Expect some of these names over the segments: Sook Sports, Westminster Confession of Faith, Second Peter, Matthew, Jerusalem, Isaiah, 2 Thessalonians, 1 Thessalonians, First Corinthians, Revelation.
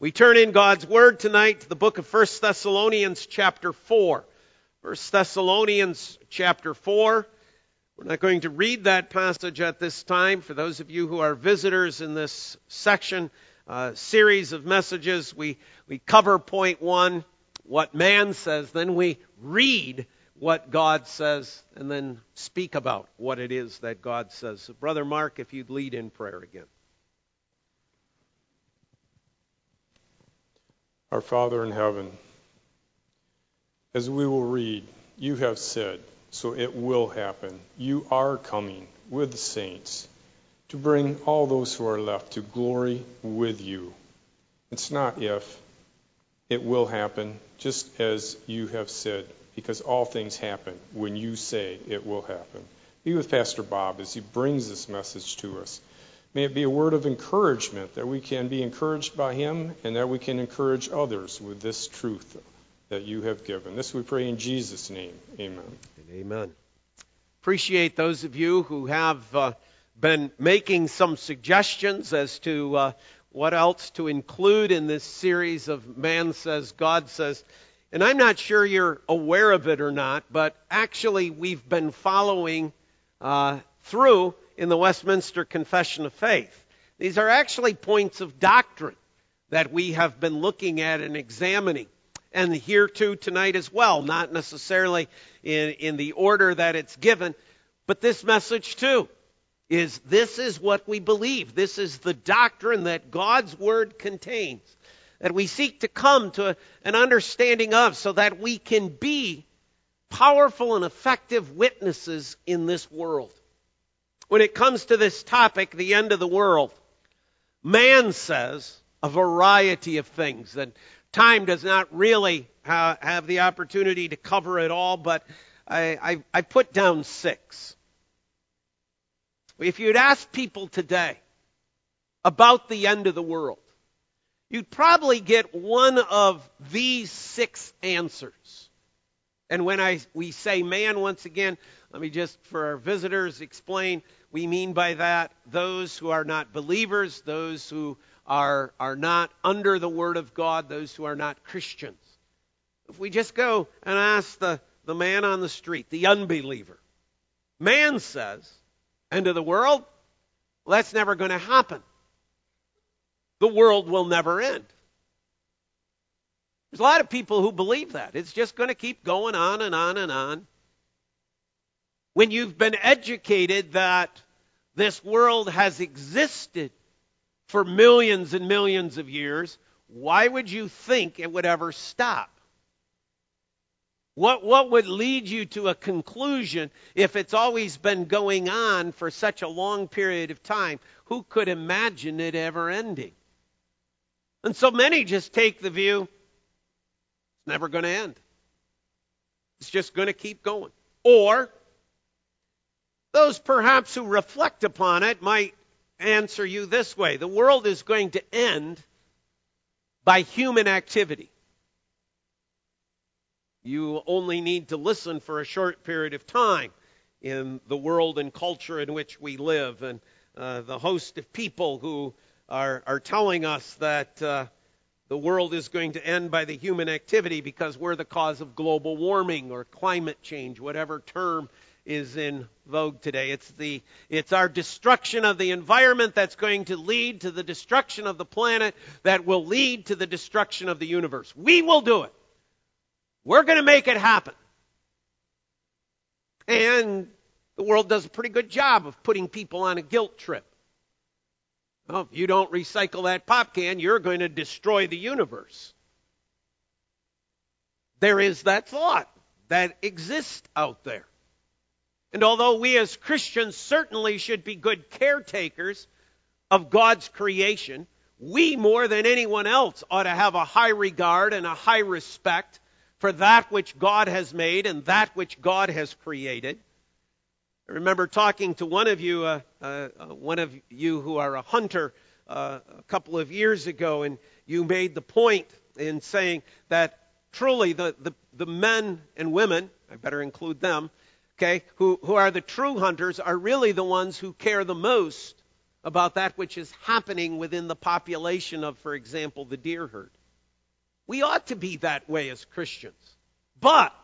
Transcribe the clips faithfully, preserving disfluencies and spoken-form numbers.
We turn in God's Word tonight to the book of First Thessalonians chapter four. First Thessalonians chapter four. We're not going to read that passage at this time. For those of you who are visitors in this section, uh, series of messages, we, we cover point one, what man says, then we read what God says, and then speak about what it is that God says. So Brother Mark, if you'd lead in prayer again. Our Father in heaven, as we will read, you have said, so it will happen. You are coming with the saints to bring all those who are left to glory with you. It's not if, it will happen, just as you have said, because all things happen when you say it will happen. Be with Pastor Bob as he brings this message to us. May it be a word of encouragement that we can be encouraged by him and that we can encourage others with this truth that you have given. This we pray in Jesus' name. Amen. And amen. Appreciate those of you who have uh, been making some suggestions as to uh, what else to include in this series of Man Says, God Says. And I'm not sure you're aware of it or not, but actually we've been following uh, through in the Westminster Confession of Faith. These are actually points of doctrine that we have been looking at and examining. And here too tonight as well, not necessarily in, in the order that it's given, but this message too is this is what we believe. This is the doctrine that God's Word contains, that we seek to come to an understanding of so that we can be powerful and effective witnesses in this world. When it comes to this topic, the end of the world, man says a variety of things. And time does not really uh, have the opportunity to cover it all, but I, I, I put down six. If you'd ask people today about the end of the world, you'd probably get one of these six answers. And when I we say man, once again, let me just, for our visitors, explain. We mean by that those who are not believers, those who are, are not under the Word of God, those who are not Christians. If we just go and ask the, the man on the street, the unbeliever, man says, end of the world? Well, that's never going to happen. The world will never end. There's a lot of people who believe that. It's just going to keep going on and on and on. When you've been educated that this world has existed for millions and millions of years, why would you think it would ever stop? What, what would lead you to a conclusion if it's always been going on for such a long period of time? Who could imagine it ever ending? And so many just take the view, it's never going to end. It's just going to keep going. Or those perhaps who reflect upon it might answer you this way. The world is going to end by human activity. You only need to listen for a short period of time in the world and culture in which we live and uh, the host of people who are, are telling us that uh, the world is going to end by the human activity because we're the cause of global warming or climate change, whatever term is in vogue today. It's the it's our destruction of the environment that's going to lead to the destruction of the planet that will lead to the destruction of the universe. We will do it. We're going to make it happen. And the world does a pretty good job of putting people on a guilt trip. Well, if you don't recycle that pop can, you're going to destroy the universe. There is that thought that exists out there. And although we as Christians certainly should be good caretakers of God's creation, we more than anyone else ought to have a high regard and a high respect for that which God has made and that which God has created. I remember talking to one of you, uh, uh, one of you who are a hunter uh, a couple of years ago, and you made the point in saying that truly the, the, the men and women, I better include them, Okay, who, who are the true hunters are really the ones who care the most about that which is happening within the population of, for example, the deer herd. We ought to be that way as Christians. But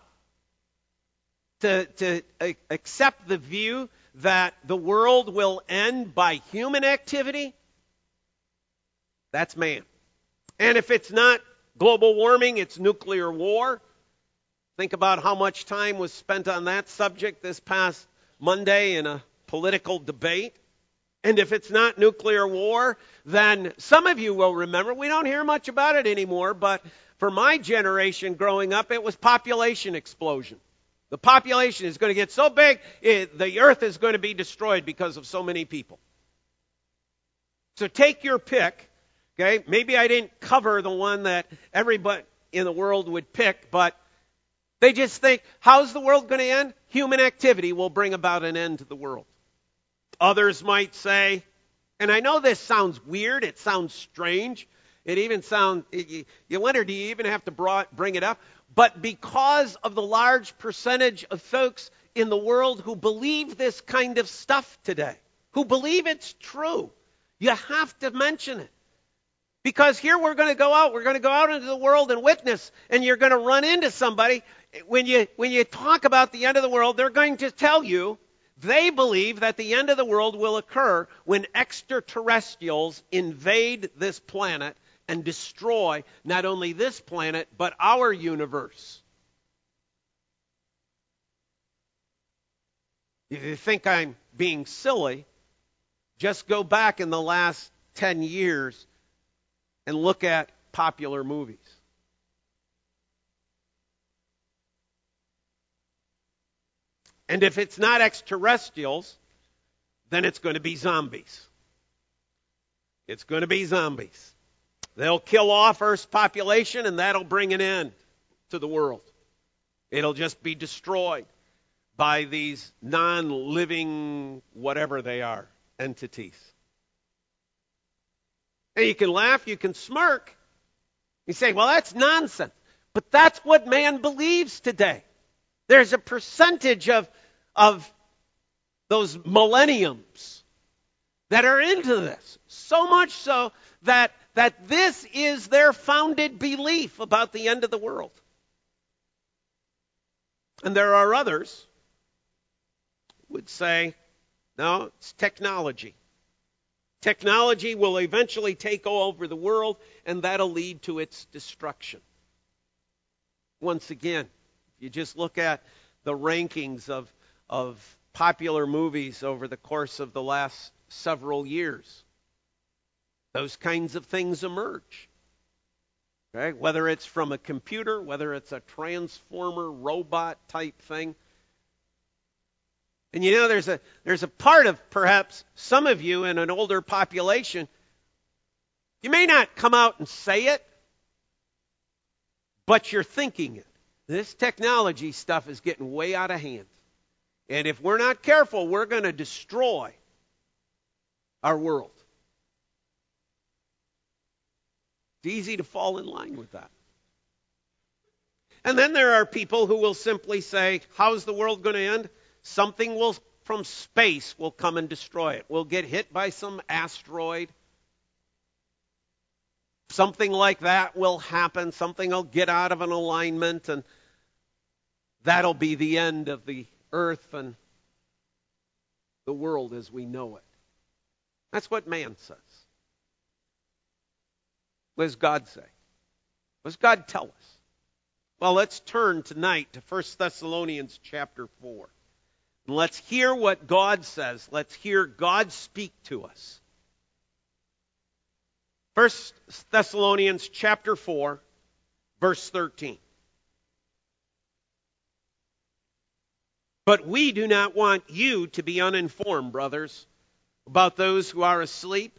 to, to accept the view that the world will end by human activity, that's man. And if it's not global warming, it's nuclear war. Think about how much time was spent on that subject this past Monday in a political debate. And if it's not nuclear war, then some of you will remember, we don't hear much about it anymore, but for my generation growing up, it was population explosion. The population is going to get so big, it, the earth is going to be destroyed because of so many people. So take your pick. Okay, maybe I didn't cover the one that everybody in the world would pick, but they just think, how's the world going to end? Human activity will bring about an end to the world. Others might say, and I know this sounds weird, it sounds strange, it even sounds, you wonder, do you even have to bring it up? But because of the large percentage of folks in the world who believe this kind of stuff today, who believe it's true, you have to mention it. Because here we're going to go out, we're going to go out into the world and witness, and you're going to run into somebody. When you, when you talk about the end of the world, they're going to tell you they believe that the end of the world will occur when extraterrestrials invade this planet and destroy not only this planet, but our universe. If you think I'm being silly, just go back in the last ten years and look at popular movies. And if it's not extraterrestrials, then it's going to be zombies. It's going to be zombies. They'll kill off Earth's population, and that'll bring an end to the world. It'll just be destroyed by these non-living, whatever they are, entities. And you can laugh, you can smirk. You say, well, that's nonsense. But that's what man believes today. There's a percentage of, of those millenniums that are into this. So much so that, that this is their founded belief about the end of the world. And there are others who would say, no, it's technology. Technology will eventually take over the world, and that'll lead to its destruction. Once again, if you just look at the rankings of, of popular movies over the course of the last several years, those kinds of things emerge. Okay? Whether it's from a computer, whether it's a transformer robot type thing. And you know, there's a there's a part of perhaps some of you in an older population, you may not come out and say it, but you're thinking it. This technology stuff is getting way out of hand. And if we're not careful, we're going to destroy our world. It's easy to fall in line with that. And then there are people who will simply say, how's the world going to end? Something will from space will come and destroy it. We'll get hit by some asteroid. Something like that will happen. Something will get out of an alignment, and that'll be the end of the earth and the world as we know it. That's what man says. What does God say? What does God tell us? Well, let's turn tonight to First Thessalonians chapter four. Let's hear what God says. Let's hear God speak to us. First Thessalonians chapter four, verse thirteen. But we do not want you to be uninformed, brothers, about those who are asleep,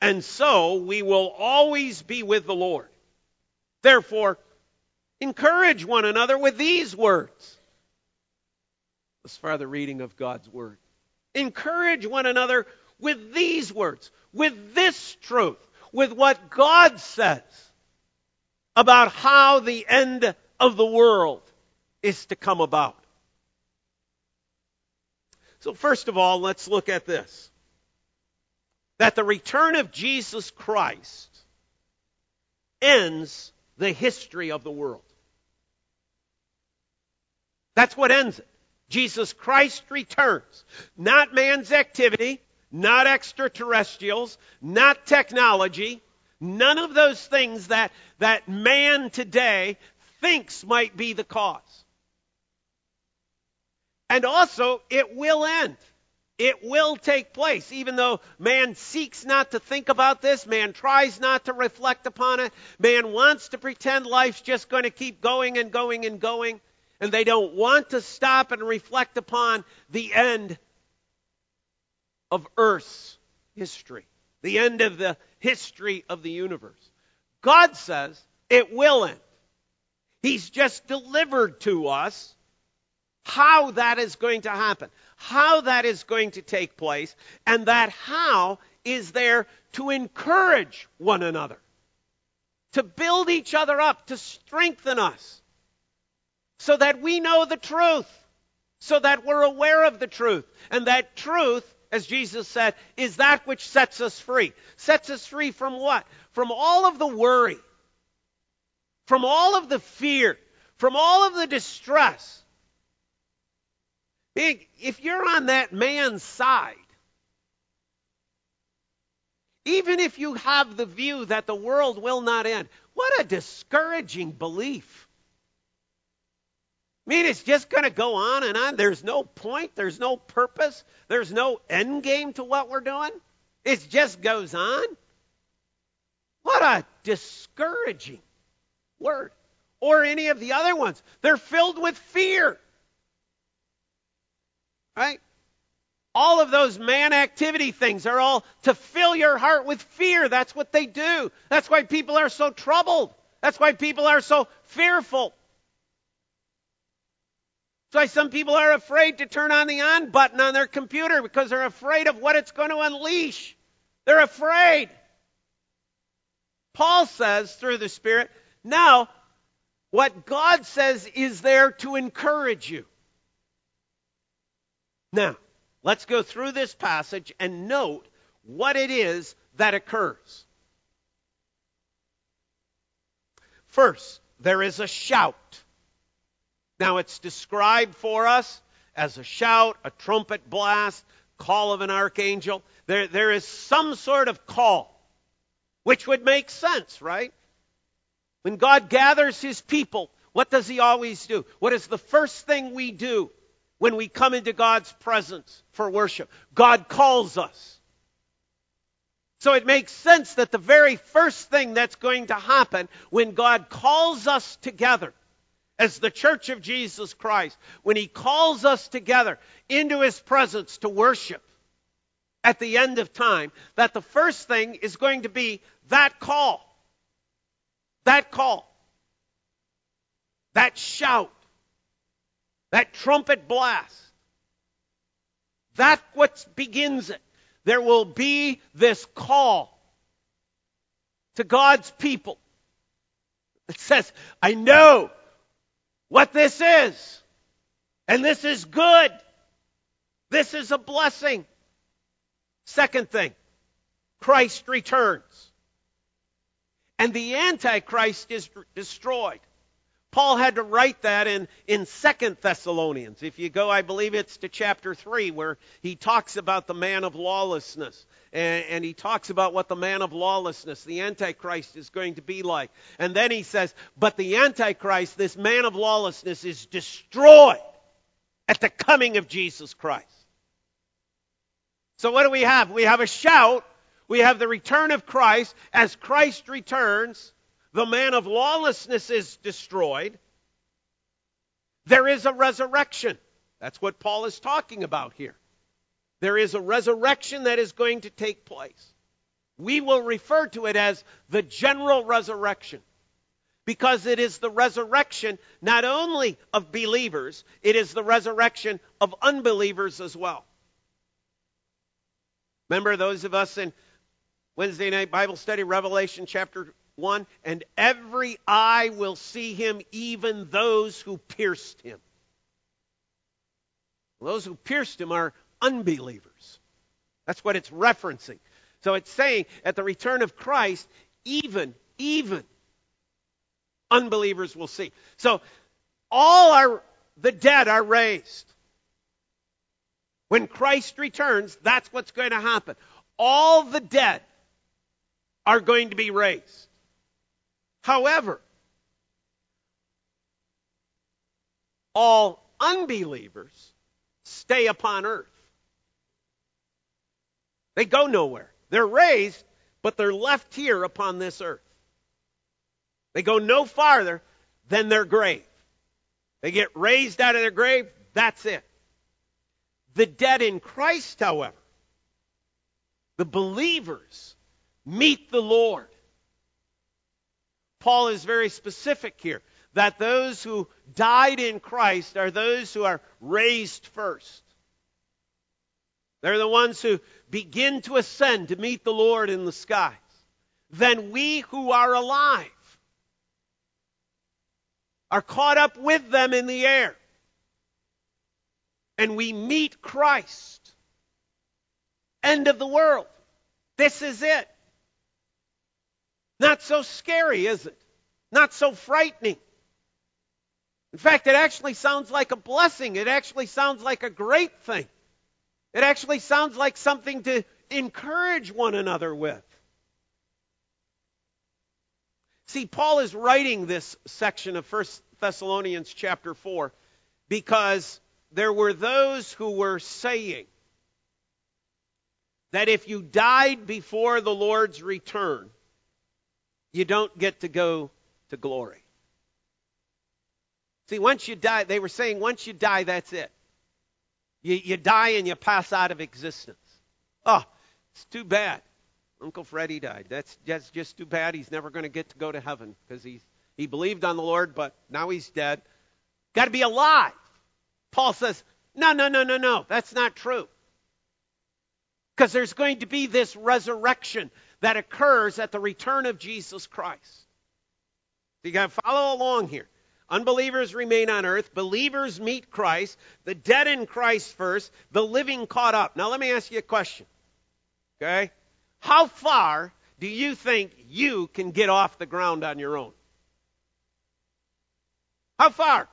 And so we will always be with the Lord. Therefore, encourage one another with these words. Let's further the reading of God's word. Encourage one another with these words, with this truth, with what God says about how the end of the world is to come about. So first of all, let's look at this. That the return of Jesus Christ ends the history of the world. That's what ends it. Jesus Christ returns. Not man's activity, not extraterrestrials, not technology, none of those things that, that man today thinks might be the cause. And also, it will end. It will take place, even though man seeks not to think about this, man tries not to reflect upon it, man wants to pretend life's just going to keep going and going and going, and they don't want to stop and reflect upon the end of Earth's history, the end of the history of the universe. God says it will end. He's just delivered to us how that is going to happen, how that is going to take place, and that how is there to encourage one another, to build each other up, to strengthen us, so that we know the truth, so that we're aware of the truth. And that truth, as Jesus said, is that which sets us free. Sets us free from what? From all of the worry, from all of the fear, from all of the distress. If you're on that man's side, even if you have the view that the world will not end, what a discouraging belief. I mean, it's just going to go on and on. There's no point. There's no purpose. There's no end game to what we're doing. It just goes on. What a discouraging word. Or any of the other ones. They're filled with fear. Right? All of those man activity things are all to fill your heart with fear. That's what they do. That's why people are so troubled. That's why people are so fearful. That's why some people are afraid to turn on the on button on their computer because they're afraid of what it's going to unleash. They're afraid. Paul says through the Spirit, now what God says is there to encourage you. Now, let's go through this passage and note what it is that occurs. First, there is a shout. Now, it's described for us as a shout, a trumpet blast, call of an archangel. There, there is some sort of call, which would make sense, right? When God gathers his people, what does he always do? What is the first thing we do? When we come into God's presence for worship, God calls us. So it makes sense that the very first thing that's going to happen when God calls us together as the church of Jesus Christ, when he calls us together into his presence to worship at the end of time, that the first thing is going to be that call, that call, that shout. That trumpet blast, that what begins it. There will be this call to God's people. It says, I know what this is, and this is good. This is a blessing. Second thing, Christ returns, and the Antichrist is destroyed. Paul had to write that in, in Second Thessalonians. If you go, I believe it's to chapter three, where he talks about the man of lawlessness and, and he talks about what the man of lawlessness, the Antichrist, is going to be like. And then he says, but the Antichrist, this man of lawlessness, is destroyed at the coming of Jesus Christ. So what do we have? We have a shout. We have the return of Christ. As Christ returns, the man of lawlessness is destroyed. There is a resurrection. That's what Paul is talking about here. There is a resurrection that is going to take place. We will refer to it as the general resurrection, because it is the resurrection not only of believers, it is the resurrection of unbelievers as well. Remember those of us in Wednesday night Bible study, Revelation chapter one, and every eye will see him, even those who pierced him. Those who pierced him are unbelievers. That's what it's referencing. So it's saying at the return of Christ, even, even unbelievers will see. So all our, the dead are raised. When Christ returns, that's what's going to happen. All the dead are going to be raised. However, all unbelievers stay upon earth. They go nowhere. They're raised, but they're left here upon this earth. They go no farther than their grave. They get raised out of their grave. That's it. The dead in Christ, however, the believers, meet the Lord. Paul is very specific here that those who died in Christ are those who are raised first. They're the ones who begin to ascend to meet the Lord in the skies. Then we who are alive are caught up with them in the air. And we meet Christ. End of the world. This is it. Not so scary, is it? Not so frightening. In fact, it actually sounds like a blessing. It actually sounds like a great thing. It actually sounds like something to encourage one another with. See, Paul is writing this section of First Thessalonians chapter four because there were those who were saying that if you died before the Lord's return, you don't get to go to glory. See, once you die, they were saying once you die, that's it. You, you die and you pass out of existence. Oh, it's too bad. Uncle Freddie died. That's, that's just too bad. He's never going to get to go to heaven because he, he believed on the Lord, but now he's dead. Got to be alive. Paul says, no, no, no, no, no. That's not true. Because there's going to be this resurrection that occurs at the return of Jesus Christ. You got to follow along here. Unbelievers remain on earth. Believers meet Christ. The dead in Christ first. The living caught up. Now let me ask you a question. Okay? How far do you think you can get off the ground on your own? How far?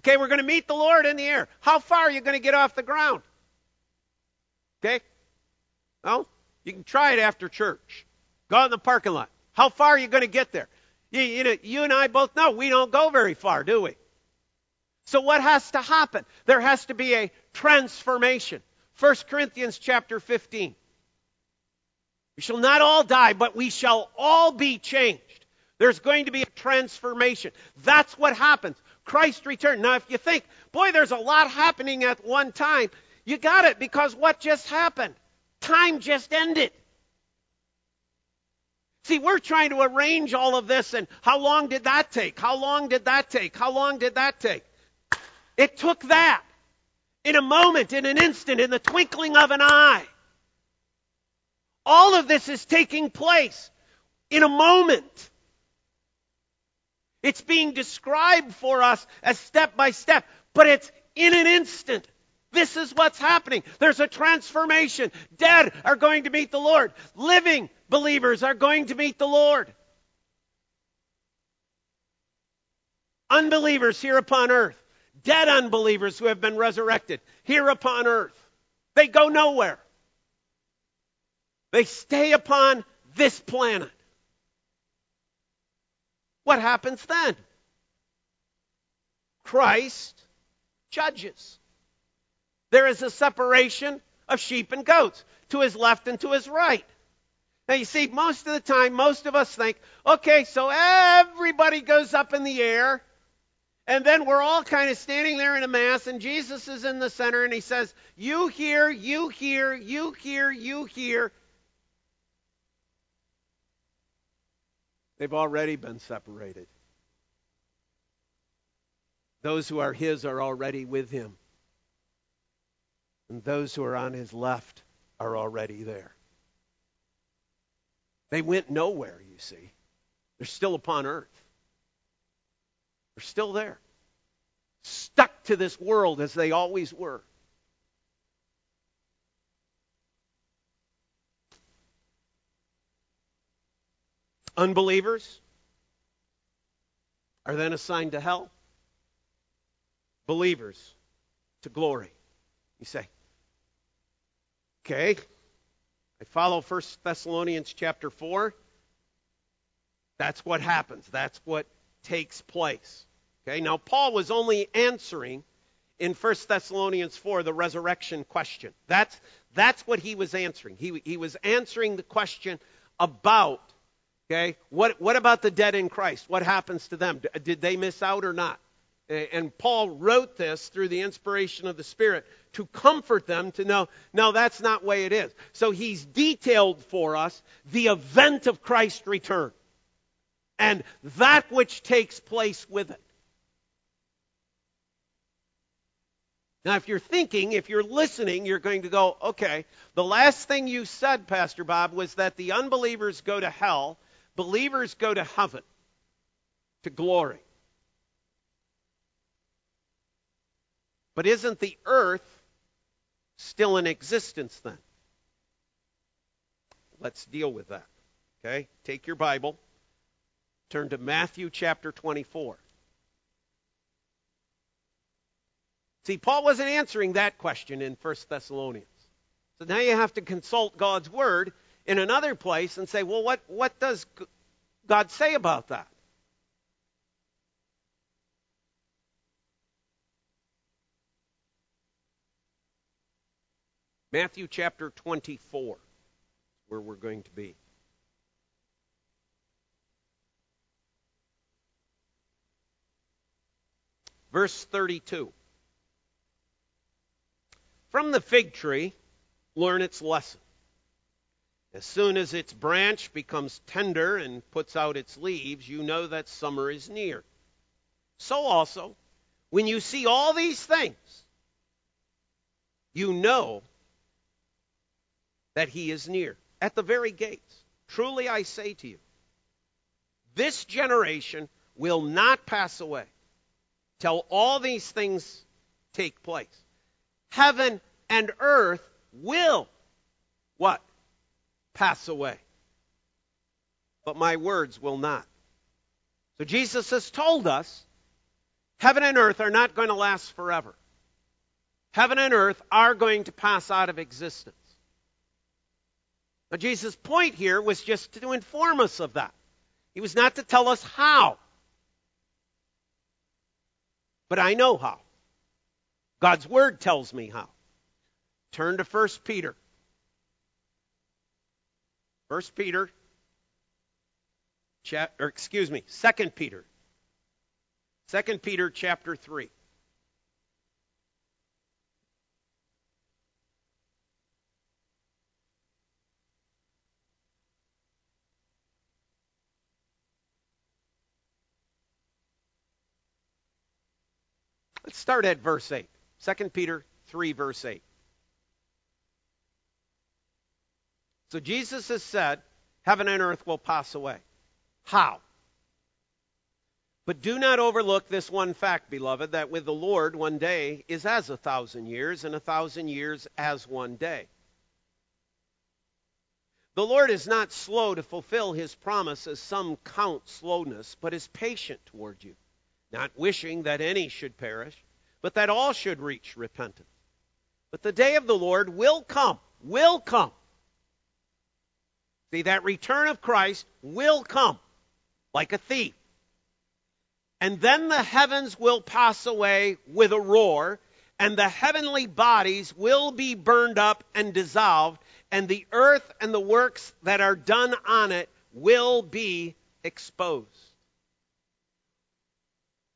Okay, we're going to meet the Lord in the air. How far are you going to get off the ground? Okay? Well, you can try it after church. Go out in the parking lot. How far are you going to get there? You, you know, you and I both know we don't go very far, do we? So what has to happen? There has to be a transformation. First Corinthians chapter fifteen. We shall not all die, but we shall all be changed. There's going to be a transformation. That's what happens. Christ returned. Now, if you think, boy, there's a lot happening at one time, you got it, because what just happened? Time just ended. See, we're trying to arrange all of this, and how long did that take? How long did that take? How long did that take? It took that. In a moment, in an instant, in the twinkling of an eye. All of this is taking place in a moment. It's being described for us as step by step, but it's in an instant. This is what's happening. There's a transformation. Dead are going to meet the Lord. Living believers are going to meet the Lord. Unbelievers here upon earth. Dead unbelievers who have been resurrected here upon earth. They go nowhere. They stay upon this planet. What happens then? Christ judges. There is a separation of sheep and goats, to his left and to his right. Now you see, most of the time, most of us think, okay, so everybody goes up in the air, and then we're all kind of standing there in a mass, and Jesus is in the center, and he says, you here, you here, you here, you here. They've already been separated. Those who are his are already with him. And those who are on his left are already there. They went nowhere, you see. They're still upon earth. They're still there. Stuck to this world as they always were. Unbelievers are then assigned to hell. Believers to glory. You say, okay, I follow First Thessalonians chapter four. That's what happens. That's what takes place. Okay, now Paul was only answering in First Thessalonians four the resurrection question. That's, that's what he was answering. He, he was answering the question about, okay, what, what about the dead in Christ? What happens to them? Did they miss out or not? And Paul wrote this through the inspiration of the Spirit to comfort them to know, no, that's not the way it is. So he's detailed for us the event of Christ's return and that which takes place with it. Now, if you're thinking, if you're listening, you're going to go, okay, the last thing you said, Pastor Bob, was that the unbelievers go to hell, believers go to heaven, to glory. But isn't the earth still in existence then? Let's deal with that. Okay? Take your Bible. Turn to Matthew chapter twenty-four. See, Paul wasn't answering that question in First Thessalonians. So now you have to consult God's word in another place and say, well, what, what does God say about that? Matthew chapter twenty-four, where we're going to be. Verse thirty-two. From the fig tree, learn its lesson. As soon as its branch becomes tender and puts out its leaves, you know that summer is near. So also, when you see all these things, you know that he is near, at the very gates. Truly I say to you, this generation will not pass away till all these things take place. Heaven and earth will, what? Pass away. But my words will not. So Jesus has told us, heaven and earth are not going to last forever. Heaven and earth are going to pass out of existence. Now, Jesus' point here was just to inform us of that. He was not to tell us how. But I know how. God's word tells me how. Turn to First Peter. First Peter, or excuse me, Second Peter. Second Peter chapter three. Let's start at verse eight. Second Peter three, verse eight. So Jesus has said, heaven and earth will pass away. How? But do not overlook this one fact, beloved, that with the Lord one day is as a thousand years, and a thousand years as one day. The Lord is not slow to fulfill his promise, as some count slowness, but is patient toward you, not wishing that any should perish, but that all should reach repentance. But the day of the Lord will come, will come, See, that return of Christ will come like a thief. And then the heavens will pass away with a roar, and the heavenly bodies will be burned up and dissolved, and the earth and the works that are done on it will be exposed.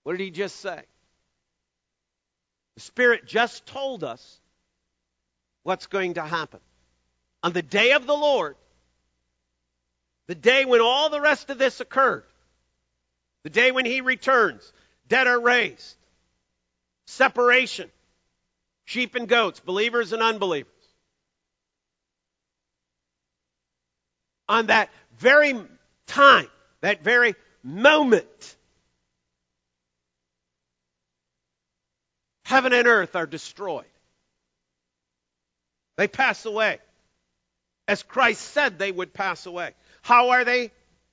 What did he just say? The Spirit just told us what's going to happen. On the day of the Lord, the day when all the rest of this occurred, the day when he returns, dead are raised, separation, sheep and goats, believers and unbelievers. On that very time, that very moment, heaven and earth are destroyed. They pass away, as Christ said they would pass away. How are they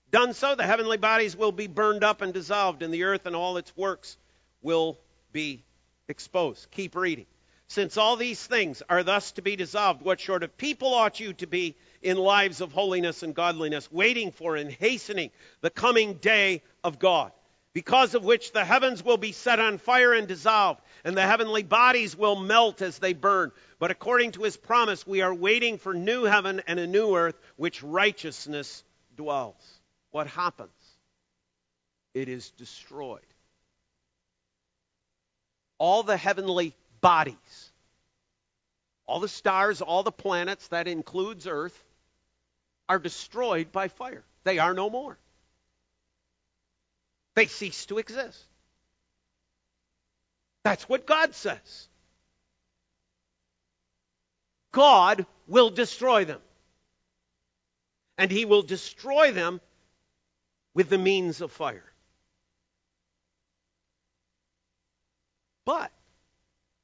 done so? The heavenly bodies will be burned up and dissolved, and the earth and all its works will be exposed. Keep reading. Since all these things are thus to be dissolved, what sort of people ought you to be in lives of holiness and godliness, waiting for and hastening the coming day of God, because of which the heavens will be set on fire and dissolved, and the heavenly bodies will melt as they burn. But according to his promise, we are waiting for new heaven and a new earth, which righteousness dwells. What happens? It is destroyed. All the heavenly bodies, all the stars, all the planets, that includes Earth, are destroyed by fire. They are no more. They cease to exist. That's what God says. God will destroy them. And he will destroy them with the means of fire. But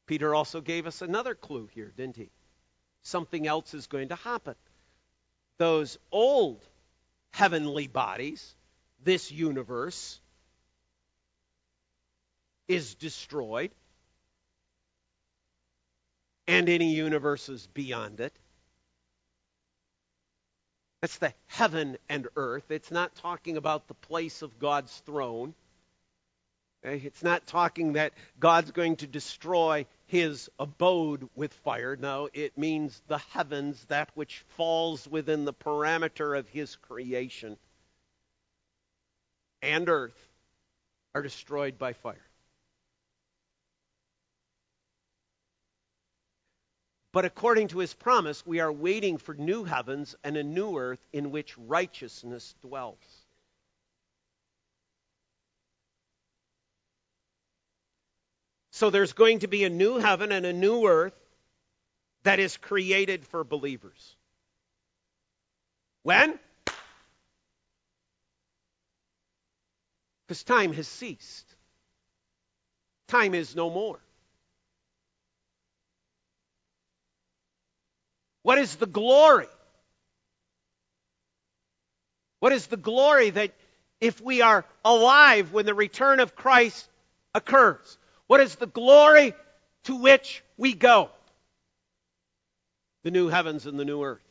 Peter also gave us another clue here, didn't he? Something else is going to happen. Those old heavenly bodies, this universe, is destroyed, and any universes beyond it. That's the heaven and earth. It's not talking about the place of God's throne. It's not talking that God's going to destroy his abode with fire. No, it means the heavens, that which falls within the parameter of his creation, and earth are destroyed by fire. But according to his promise, we are waiting for new heavens and a new earth in which righteousness dwells. So there's going to be a new heaven and a new earth that is created for believers. When? Because time has ceased. Time is no more. What is the glory? What is the glory that if we are alive when the return of Christ occurs? What is the glory to which we go? The new heavens and the new earth.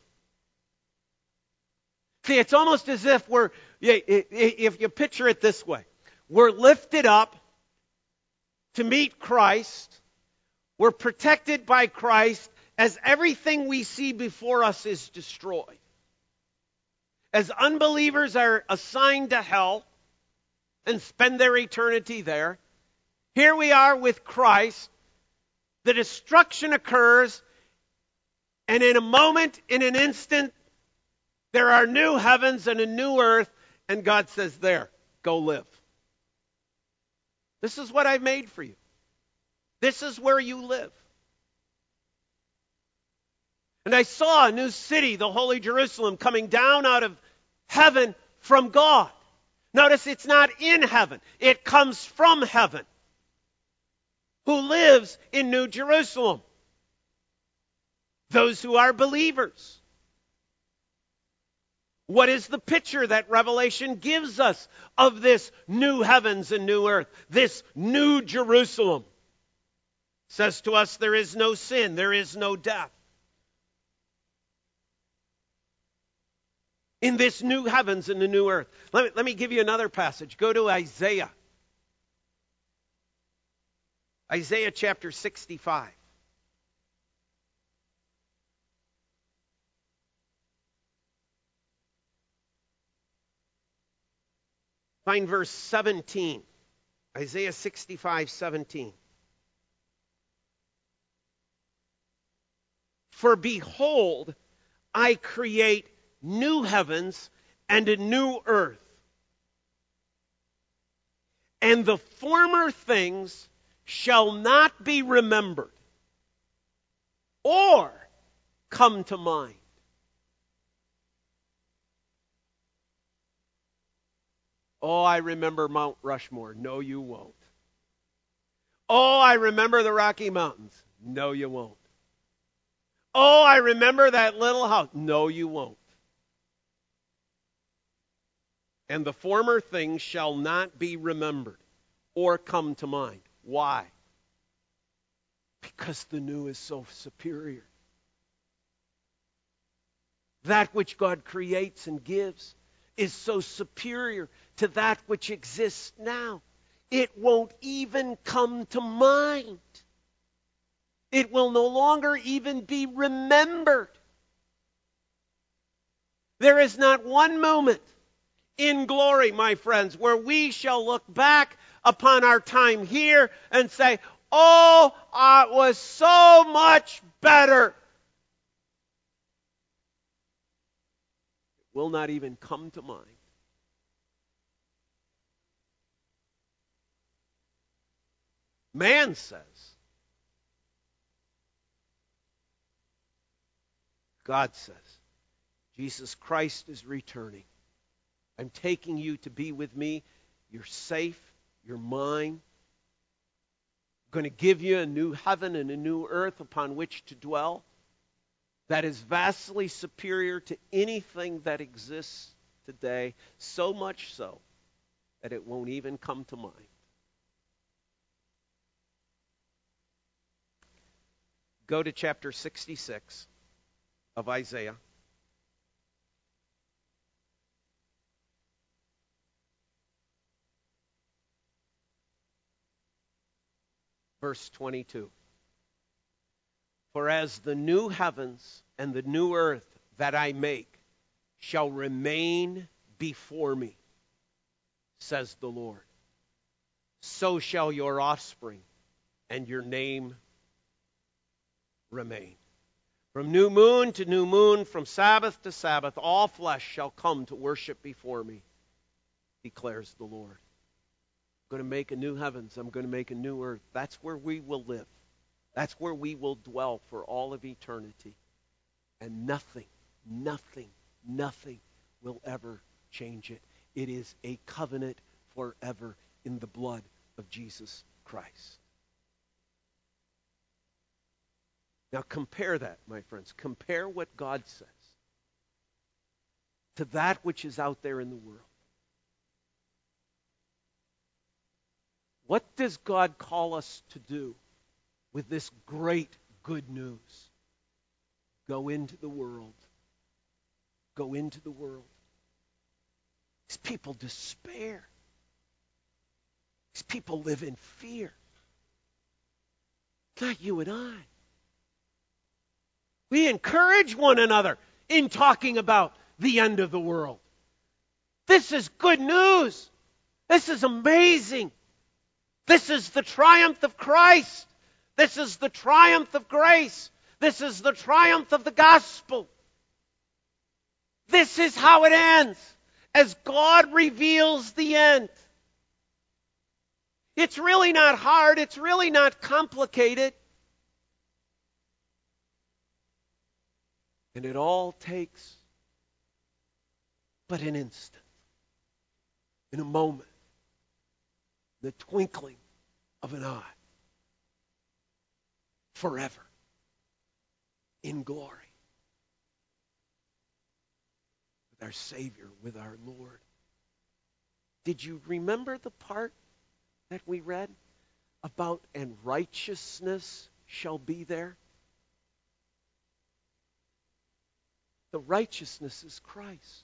See, it's almost as if we're, if you picture it this way, we're lifted up to meet Christ, we're protected by Christ, as everything we see before us is destroyed. As unbelievers are assigned to hell and spend their eternity there, here we are with Christ. The destruction occurs, and in a moment, in an instant, there are new heavens and a new earth, and God says, there, go live. This is what I've made for you. This is where you live. And I saw a new city, the Holy Jerusalem, coming down out of heaven from God. Notice it's not in heaven. It comes from heaven. Who lives in New Jerusalem? Those who are believers. What is the picture that Revelation gives us of this new heavens and new earth, this new Jerusalem? It says to us, there is no sin, there is no death. in this new heavens and the new earth. Let me, let me give you another passage. Go to Isaiah. Isaiah chapter sixty-five. Find verse seventeen. Isaiah sixty-five, seventeen. For behold, I create new heavens and a new earth. And the former things shall not be remembered or come to mind. Oh, I remember Mount Rushmore. No, you won't. Oh, I remember the Rocky Mountains. No, you won't. Oh, I remember that little house. No, you won't. And the former things shall not be remembered or come to mind. Why? Because the new is so superior. That which God creates and gives is so superior to that which exists now. It won't even come to mind. It will no longer even be remembered. There is not one moment in glory, my friends, where we shall look back upon our time here and say, oh, it was so much better. Will not even come to mind. Man says, God says, Jesus Christ is returning. I'm taking you to be with me. You're safe. You're mine. I'm going to give you a new heaven and a new earth upon which to dwell. That is vastly superior to anything that exists today, so much so that it won't even come to mind. Go to chapter sixty-six of Isaiah. Verse twenty-two. For as the new heavens and the new earth that I make shall remain before me, says the Lord, so shall your offspring and your name remain. From new moon to new moon, from Sabbath to Sabbath, all flesh shall come to worship before me, declares the Lord. I'm going to make a new heavens. I'm going to make a new earth. That's where we will live. That's where we will dwell for all of eternity. And nothing, nothing, nothing will ever change it. It is a covenant forever in the blood of Jesus Christ. Now compare that, my friends. Compare what God says to that which is out there in the world. What does God call us to do with this great good news? Go into the world. Go into the world. These people despair. These people live in fear. Not you and I. We encourage one another in talking about the end of the world. This is good news. This is amazing. This is the triumph of Christ. This is the triumph of grace. This is the triumph of the gospel. This is how it ends, as God reveals the end. It's really not hard. It's really not complicated. And it all takes but an instant, in a moment, the twinkling of an eye. Forever in glory with our Savior, with our Lord. Did you remember the part that we read about and righteousness shall be there? The righteousness is Christ.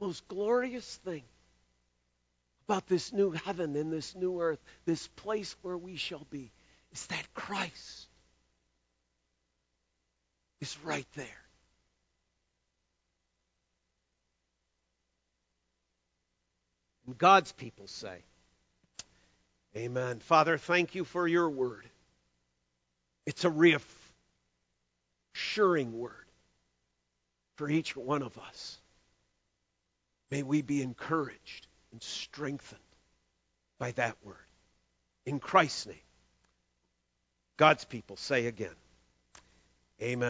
most glorious thing about this new heaven and this new earth, this place where we shall be, is that Christ is right there. And God's people say, amen. Father, thank you for your word. It's a reassuring word for each one of us. May we be encouraged and strengthened by that word. In Christ's name, God's people say again, amen.